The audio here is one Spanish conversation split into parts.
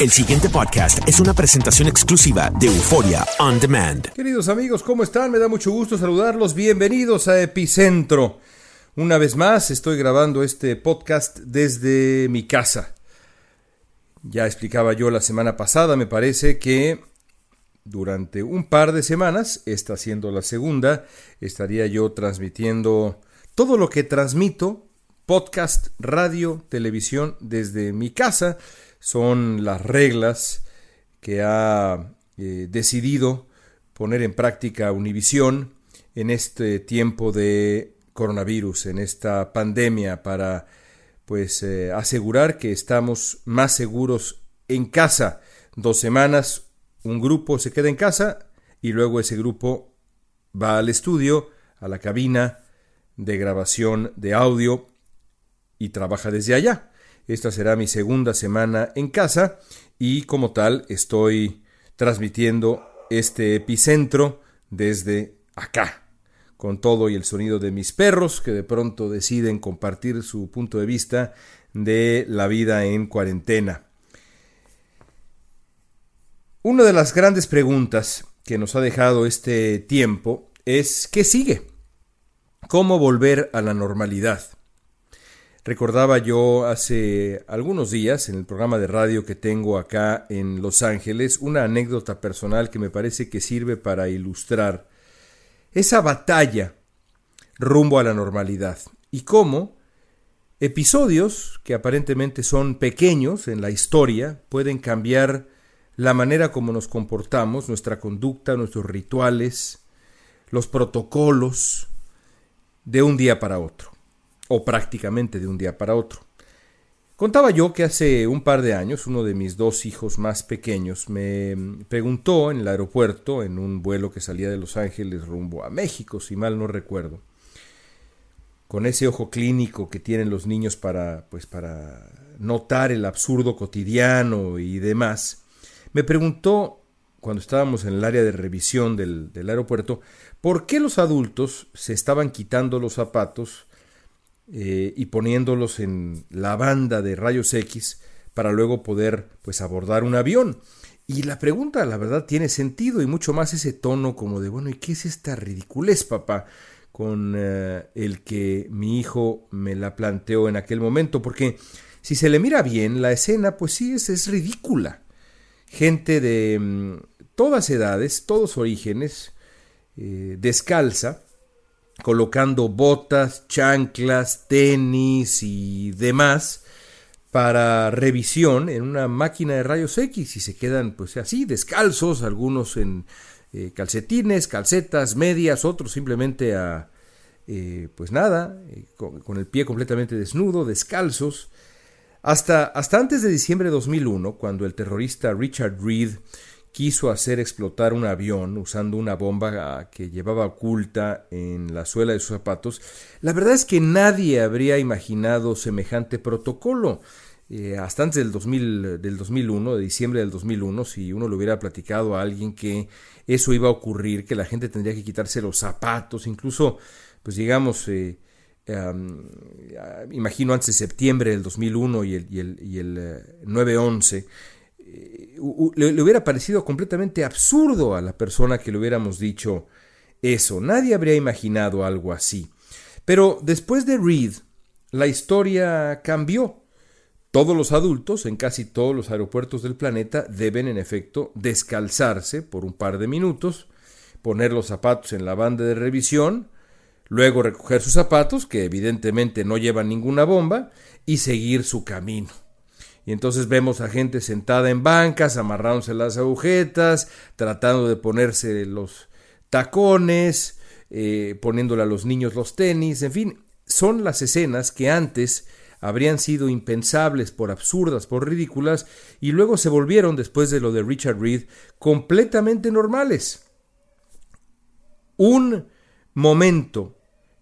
El siguiente podcast es una presentación exclusiva de Euphoria On Demand. Queridos amigos, ¿cómo están? Me da mucho gusto saludarlos. Bienvenidos a Epicentro. Una vez más, estoy grabando este podcast desde mi casa. Ya explicaba yo la semana pasada, me parece que durante un par de semanas, esta siendo la segunda, estaría yo transmitiendo todo lo que transmito, podcast, radio, televisión, desde mi casa. Son las reglas que ha decidido poner en práctica Univisión en este tiempo de coronavirus, en esta pandemia, para asegurar que estamos más seguros en casa. 2 semanas, un grupo se queda en casa y luego ese grupo va al estudio, a la cabina de grabación de audio y trabaja desde allá. Esta será mi segunda semana en casa y como tal estoy transmitiendo este Epicentro desde acá, con todo y el sonido de mis perros que de pronto deciden compartir su punto de vista de la vida en cuarentena. Una de las grandes preguntas que nos ha dejado este tiempo es ¿qué sigue? ¿Cómo volver a la normalidad? Recordaba yo hace algunos días en el programa de radio que tengo acá en Los Ángeles una anécdota personal que me parece que sirve para ilustrar esa batalla rumbo a la normalidad y cómo episodios que aparentemente son pequeños en la historia pueden cambiar la manera como nos comportamos, nuestra conducta, nuestros rituales, los protocolos de un día para otro. O prácticamente de un día para otro. Contaba yo que hace un par de años uno de mis 2 hijos más pequeños me preguntó en el aeropuerto, en un vuelo que salía de Los Ángeles rumbo a México, si mal no recuerdo, con ese ojo clínico que tienen los niños para notar el absurdo cotidiano y demás, me preguntó, cuando estábamos en el área de revisión del aeropuerto, ¿por qué los adultos se estaban quitando los zapatos y poniéndolos en la banda de rayos X para luego poder abordar un avión? Y la pregunta, la verdad, tiene sentido, y mucho más ese tono como de, bueno, ¿y qué es esta ridiculez, papá? Con el que mi hijo me la planteó en aquel momento, porque si se le mira bien la escena, pues sí, es ridícula. Gente de todas edades, todos orígenes, descalza, colocando botas, chanclas, tenis y demás para revisión en una máquina de rayos X, y se quedan así, descalzos, algunos en calcetines, calcetas, medias, otros simplemente a con el pie completamente desnudo, descalzos, Hasta antes de diciembre de 2001, cuando el terrorista Richard Reid quiso hacer explotar un avión usando una bomba que llevaba oculta en la suela de sus zapatos, la verdad es que nadie habría imaginado semejante protocolo. Hasta antes del 2001, de diciembre del 2001, si uno le hubiera platicado a alguien que eso iba a ocurrir, que la gente tendría que quitarse los zapatos, incluso, pues digamos, imagino antes de septiembre del 2001 y el 9/11, le hubiera parecido completamente absurdo a la persona que le hubiéramos dicho eso. Nadie habría imaginado algo así. Pero después de Reid, la historia cambió. Todos los adultos en casi todos los aeropuertos del planeta deben, en efecto, descalzarse por un par de minutos, poner los zapatos en la banda de revisión, luego recoger sus zapatos, que evidentemente no llevan ninguna bomba, y seguir su camino. Y entonces vemos a gente sentada en bancas, amarrándose las agujetas, tratando de ponerse los tacones, poniéndole a los niños los tenis, en fin, son las escenas que antes habrían sido impensables, por absurdas, por ridículas, y luego se volvieron, después de lo de Richard Reid, completamente normales. Un momento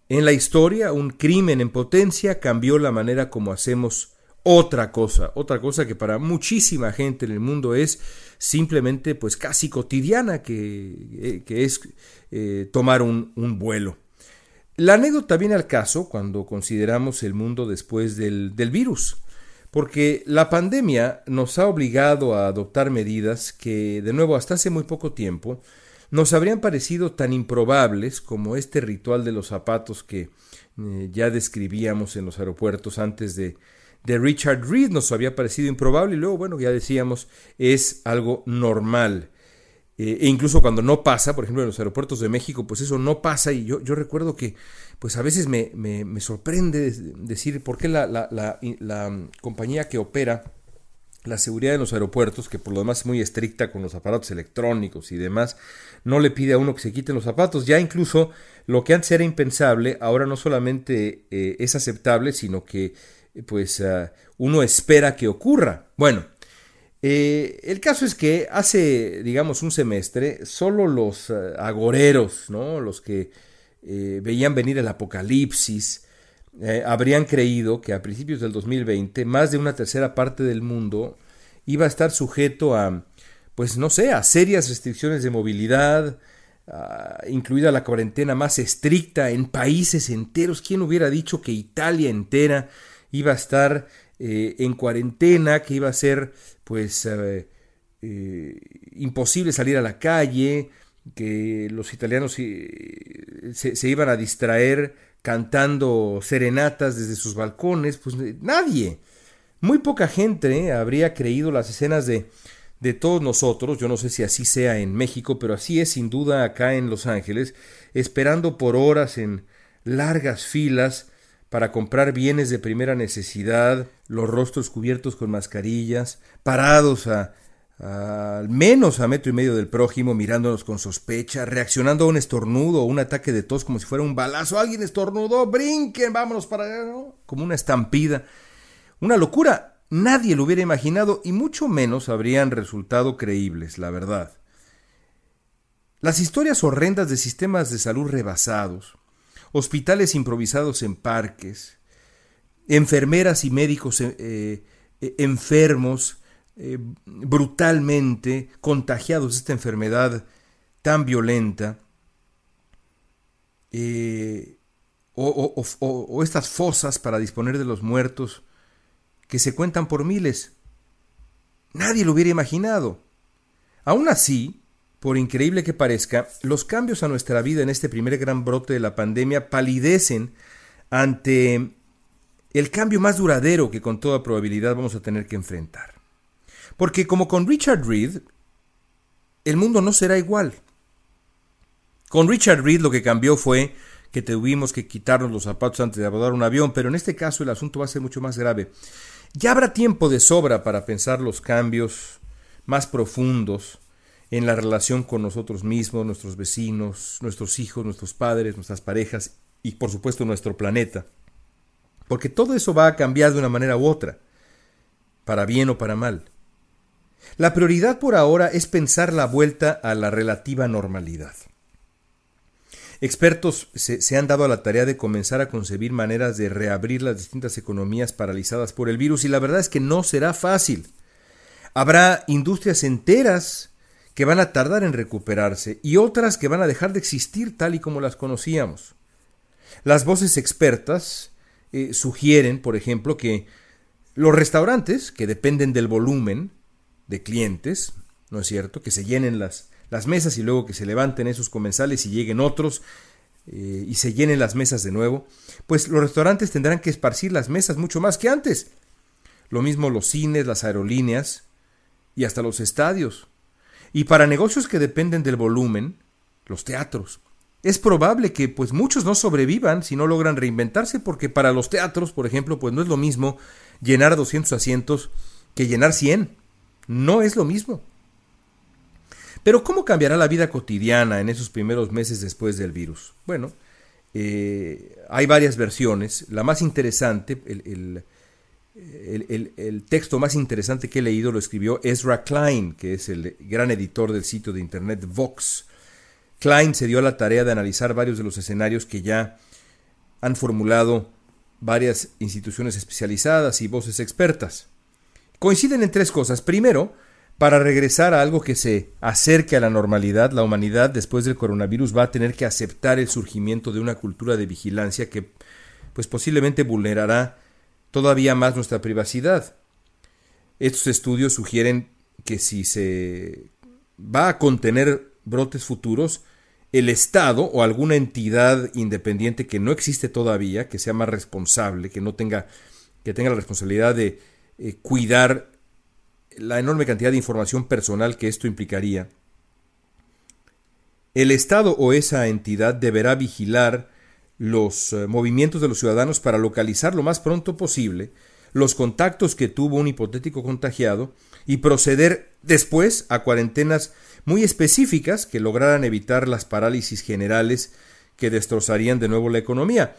en la historia, un crimen en potencia, cambió la manera como hacemos otra cosa que para muchísima gente en el mundo es simplemente, pues, casi cotidiana, que es tomar un vuelo. La anécdota viene al caso cuando consideramos el mundo después del virus, porque la pandemia nos ha obligado a adoptar medidas que, de nuevo, hasta hace muy poco tiempo, nos habrían parecido tan improbables como este ritual de los zapatos que ya describíamos en los aeropuertos antes de Richard Reid. Nos había parecido improbable y luego, bueno, ya decíamos, es algo normal. E incluso cuando no pasa, por ejemplo en los aeropuertos de México, pues eso no pasa, y yo recuerdo que pues a veces me sorprende decir por qué la compañía que opera la seguridad en los aeropuertos, que por lo demás es muy estricta con los aparatos electrónicos y demás, no le pide a uno que se quiten los zapatos. Ya incluso lo que antes era impensable, ahora no solamente es aceptable, sino que pues uno espera que ocurra. Bueno, el caso es que hace, digamos, un semestre, solo los agoreros, ¿no?, los que veían venir el apocalipsis, habrían creído que a principios del 2020 más de una tercera parte del mundo iba a estar sujeto a, pues no sé, a serias restricciones de movilidad, incluida la cuarentena más estricta en países enteros. ¿Quién hubiera dicho que Italia entera iba a estar en cuarentena, que iba a ser pues imposible salir a la calle, que los italianos se iban a distraer cantando serenatas desde sus balcones? Pues nadie, muy poca gente habría creído las escenas de todos nosotros. Yo no sé si así sea en México, pero así es sin duda acá en Los Ángeles, esperando por horas en largas filas para comprar bienes de primera necesidad, los rostros cubiertos con mascarillas, parados al menos a metro y medio del prójimo, mirándonos con sospecha, reaccionando a un estornudo o un ataque de tos como si fuera un balazo. Alguien estornudó, brinquen, vámonos para allá, ¿no? Como una estampida. Una locura, nadie lo hubiera imaginado y mucho menos habrían resultado creíbles, la verdad. Las historias horrendas de sistemas de salud rebasados, hospitales improvisados en parques, enfermeras y médicos enfermos, brutalmente contagiados de esta enfermedad tan violenta, o estas fosas para disponer de los muertos que se cuentan por miles. Nadie lo hubiera imaginado. Aún así, por increíble que parezca, los cambios a nuestra vida en este primer gran brote de la pandemia palidecen ante el cambio más duradero que con toda probabilidad vamos a tener que enfrentar. Porque como con Richard Reid, el mundo no será igual. Con Richard Reid lo que cambió fue que tuvimos que quitarnos los zapatos antes de abordar un avión, pero en este caso el asunto va a ser mucho más grave. Ya habrá tiempo de sobra para pensar los cambios más profundos en la relación con nosotros mismos, nuestros vecinos, nuestros hijos, nuestros padres, nuestras parejas y por supuesto nuestro planeta. Porque todo eso va a cambiar de una manera u otra. para bien o para mal. La prioridad por ahora es pensar la vuelta a la relativa normalidad. Expertos se han dado a la tarea de comenzar a concebir maneras de reabrir las distintas economías paralizadas por el virus, y la verdad es que no será fácil. Habrá industrias enteras que van a tardar en recuperarse y otras que van a dejar de existir tal y como las conocíamos. Las voces expertas sugieren, por ejemplo, que los restaurantes, que dependen del volumen de clientes, ¿no es cierto?, que se llenen las mesas y luego que se levanten esos comensales y lleguen otros y se llenen las mesas de nuevo, pues los restaurantes tendrán que esparcir las mesas mucho más que antes. Lo mismo los cines, las aerolíneas y hasta los estadios. Y para negocios que dependen del volumen, los teatros. Es probable que pues muchos no sobrevivan si no logran reinventarse, porque para los teatros, por ejemplo, pues no es lo mismo llenar 200 asientos que llenar 100. No es lo mismo. Pero ¿cómo cambiará la vida cotidiana en esos primeros meses después del virus? Bueno, hay varias versiones. La más interesante, el texto más interesante que he leído lo escribió Ezra Klein, que es el gran editor del sitio de internet Vox. Klein se dio a la tarea de analizar varios de los escenarios que ya han formulado varias instituciones especializadas y voces expertas. Coinciden en tres cosas. Primero, para regresar a algo que se acerque a la normalidad, la humanidad después del coronavirus va a tener que aceptar el surgimiento de una cultura de vigilancia que pues posiblemente vulnerará todavía más nuestra privacidad. Estos estudios sugieren que si se va a contener brotes futuros, el Estado o alguna entidad independiente que no existe todavía, que sea más responsable, que tenga la responsabilidad de cuidar la enorme cantidad de información personal que esto implicaría. El Estado o esa entidad deberá vigilar los movimientos de los ciudadanos para localizar lo más pronto posible los contactos que tuvo un hipotético contagiado y proceder después a cuarentenas muy específicas que lograran evitar las parálisis generales que destrozarían de nuevo la economía.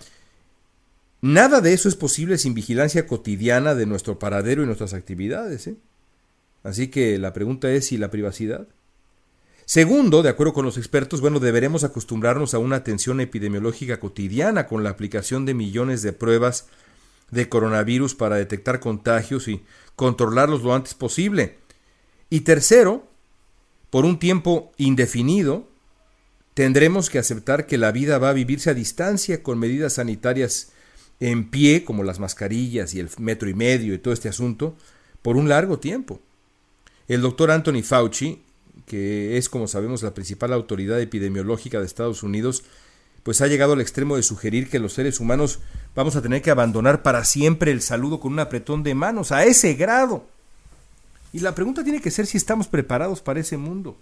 Nada de eso es posible sin vigilancia cotidiana de nuestro paradero y nuestras actividades, ¿eh? Así que la pregunta es si la privacidad. Segundo, de acuerdo con los expertos, deberemos acostumbrarnos a una atención epidemiológica cotidiana con la aplicación de millones de pruebas de coronavirus para detectar contagios y controlarlos lo antes posible. Y tercero, por un tiempo indefinido, tendremos que aceptar que la vida va a vivirse a distancia con medidas sanitarias en pie, como las mascarillas y el 1.5 metros y todo este asunto, por un largo tiempo. El doctor Anthony Fauci, que es, como sabemos, la principal autoridad epidemiológica de Estados Unidos, pues ha llegado al extremo de sugerir que los seres humanos vamos a tener que abandonar para siempre el saludo con un apretón de manos, a ese grado. Y la pregunta tiene que ser si estamos preparados para ese mundo.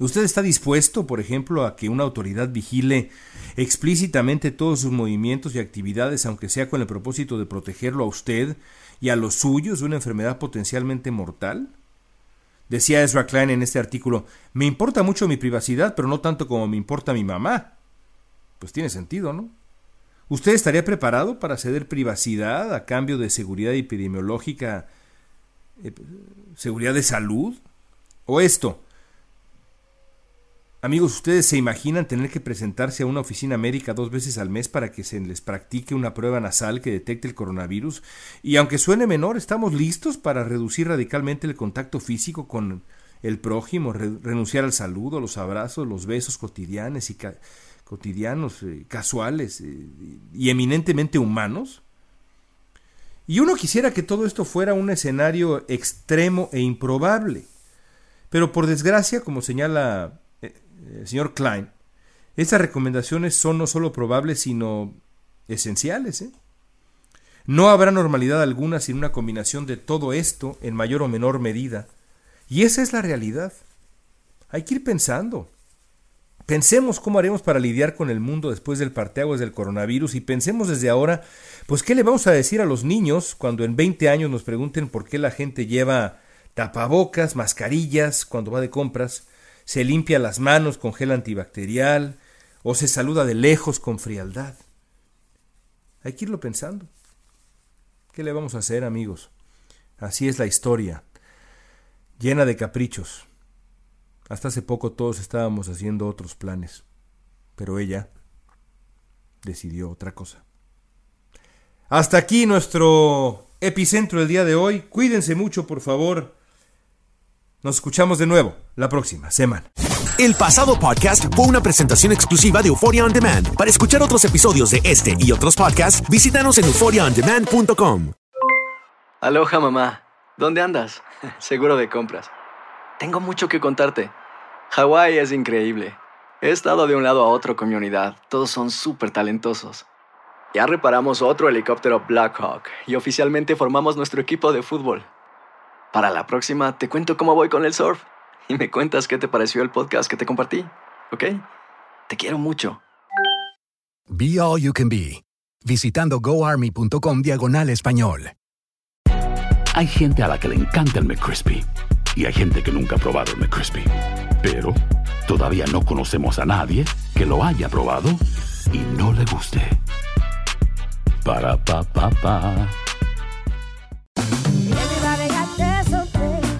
¿Usted está dispuesto, por ejemplo, a que una autoridad vigile explícitamente todos sus movimientos y actividades, aunque sea con el propósito de protegerlo a usted y a los suyos de una enfermedad potencialmente mortal? Decía Ezra Klein en este artículo: me importa mucho mi privacidad, pero no tanto como me importa mi mamá. Pues tiene sentido, ¿no? ¿Usted estaría preparado para ceder privacidad a cambio de seguridad epidemiológica, seguridad de salud? ¿O esto? Amigos, ¿ustedes se imaginan tener que presentarse a una oficina médica 2 veces al mes para que se les practique una prueba nasal que detecte el coronavirus? Y aunque suene menor, ¿estamos listos para reducir radicalmente el contacto físico con el prójimo, renunciar al saludo, los abrazos, los besos cotidianos, casuales y eminentemente humanos? Y uno quisiera que todo esto fuera un escenario extremo e improbable, pero por desgracia, como señala señor Klein, estas recomendaciones son no solo probables, sino esenciales, ¿eh? No habrá normalidad alguna sin una combinación de todo esto en mayor o menor medida. Y esa es la realidad. Hay que ir pensando. Pensemos cómo haremos para lidiar con el mundo después del parteaguas del coronavirus y pensemos desde ahora, pues qué le vamos a decir a los niños cuando en 20 años nos pregunten por qué la gente lleva tapabocas, mascarillas cuando va de compras, se limpia las manos con gel antibacterial o se saluda de lejos con frialdad. Hay que irlo pensando. ¿Qué le vamos a hacer, amigos? Así es la historia, llena de caprichos. Hasta hace poco todos estábamos haciendo otros planes, pero ella decidió otra cosa. Hasta aquí nuestro epicentro del día de hoy. Cuídense mucho, por favor. Nos escuchamos de nuevo la próxima semana. El pasado podcast fue una presentación exclusiva de Euphoria On Demand. Para escuchar otros episodios de este y otros podcasts, visítanos en euphoriaondemand.com. Aloha, mamá. ¿Dónde andas? Seguro de compras. Tengo mucho que contarte. Hawái es increíble. He estado de un lado a otro con mi unidad. Todos son súper talentosos. Ya reparamos otro helicóptero Black Hawk y oficialmente formamos nuestro equipo de fútbol. Para la próxima, te cuento cómo voy con el surf. Y me cuentas qué te pareció el podcast que te compartí, ¿ok? Te quiero mucho. Be All You Can Be. Visitando goarmy.com/español. Hay gente a la que le encanta el McCrispy. Y hay gente que nunca ha probado el McCrispy. Pero todavía no conocemos a nadie que lo haya probado y no le guste. Para pa pa pa.